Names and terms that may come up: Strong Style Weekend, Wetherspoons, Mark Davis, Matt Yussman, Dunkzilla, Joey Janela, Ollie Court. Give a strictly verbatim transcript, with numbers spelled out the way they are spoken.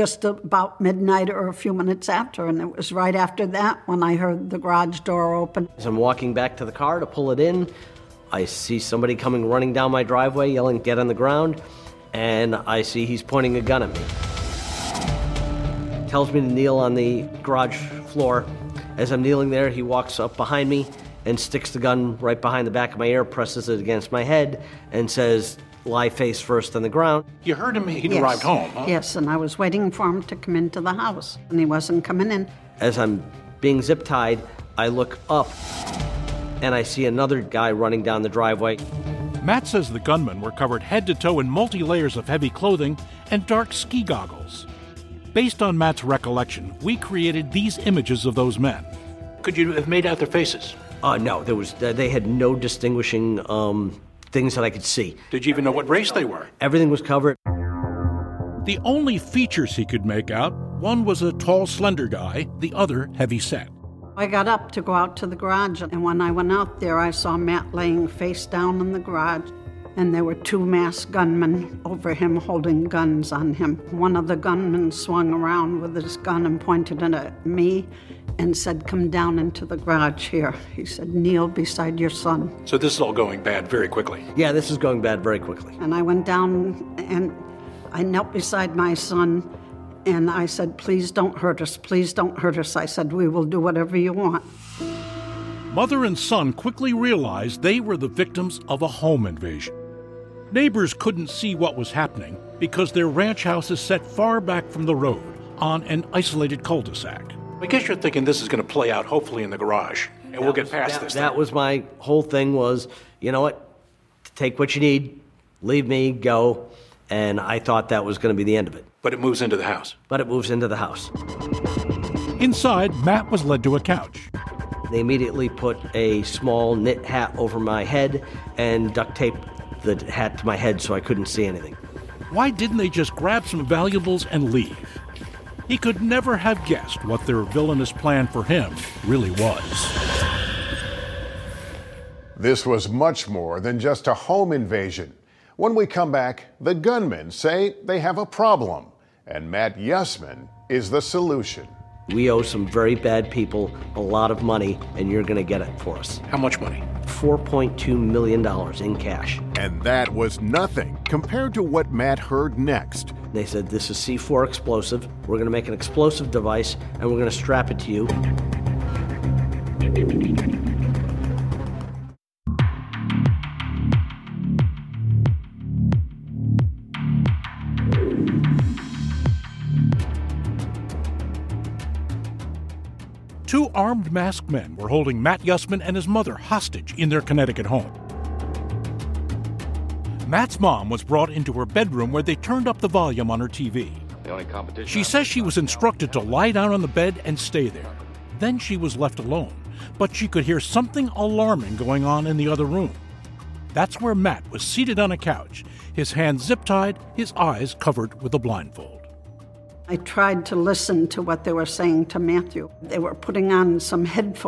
just about midnight or a few minutes after, and it was right after that when I heard the garage door open. As I'm walking back to the car to pull it in, I see somebody coming running down my driveway yelling, "Get on the ground," and I see he's pointing a gun at me. Tells me to kneel on the garage floor. As I'm kneeling there, he walks up behind me and sticks the gun right behind the back of my ear, presses it against my head, and says, "Lie face first on the ground." You heard him, he'd yes. arrived home, huh? Yes, and I was waiting for him to come into the house, and he wasn't coming in. As I'm being zip-tied, I look up, and I see another guy running down the driveway. Matt says the gunmen were covered head to toe in multi-layers of heavy clothing and dark ski goggles. Based on Matt's recollection, we created these images of those men. Could you have made out their faces? Uh, no, there was. Uh, they had no distinguishing um, things that I could see. Did you even know what race they were? Everything was covered. The only features he could make out, one was a tall, slender guy, the other heavy set. I got up to go out to the garage, and when I went out there, I saw Matt laying face down in the garage, and there were two masked gunmen over him holding guns on him. One of the gunmen swung around with his gun and pointed it at me and said, "Come down into the garage here." He said, "Kneel beside your son." So this is all going bad very quickly. Yeah, this is going bad very quickly. And I went down and I knelt beside my son and I said, "Please don't hurt us, please don't hurt us." I said, "We will do whatever you want." Mother and son quickly realized they were the victims of a home invasion. Neighbors couldn't see what was happening because their ranch house is set far back from the road on an isolated cul-de-sac. I guess you're thinking this is going to play out hopefully in the garage, and that we'll get was, past that, this. That thing. was my whole thing was, you know what, take what you need, leave me, go, and I thought that was going to be the end of it. But it moves into the house. But it moves into the house. Inside, Matt was led to a couch. They immediately put a small knit hat over my head and duct taped the hat to my head so I couldn't see anything. Why didn't they just grab some valuables and leave? He could never have guessed what their villainous plan for him really was. This was much more than just a home invasion. When we come back, the gunmen say they have a problem, and Matt Yussman is the solution. We owe some very bad people a lot of money, and you're going to get it for us. How much money? four point two million dollars in cash. And that was nothing compared to what Matt heard next. They said, "This is C four explosive. We're going to make an explosive device, and we're going to strap it to you." Two armed masked men were holding Matt Yussman and his mother hostage in their Connecticut home. Matt's mom was brought into her bedroom where they turned up the volume on her T V. The only competition she says she was instructed to lie down on the bed and stay there. Then she was left alone, but she could hear something alarming going on in the other room. That's where Matt was seated on a couch, his hands zip-tied, his eyes covered with a blindfold. I tried to listen to what they were saying to Matthew. They were putting on some headphones.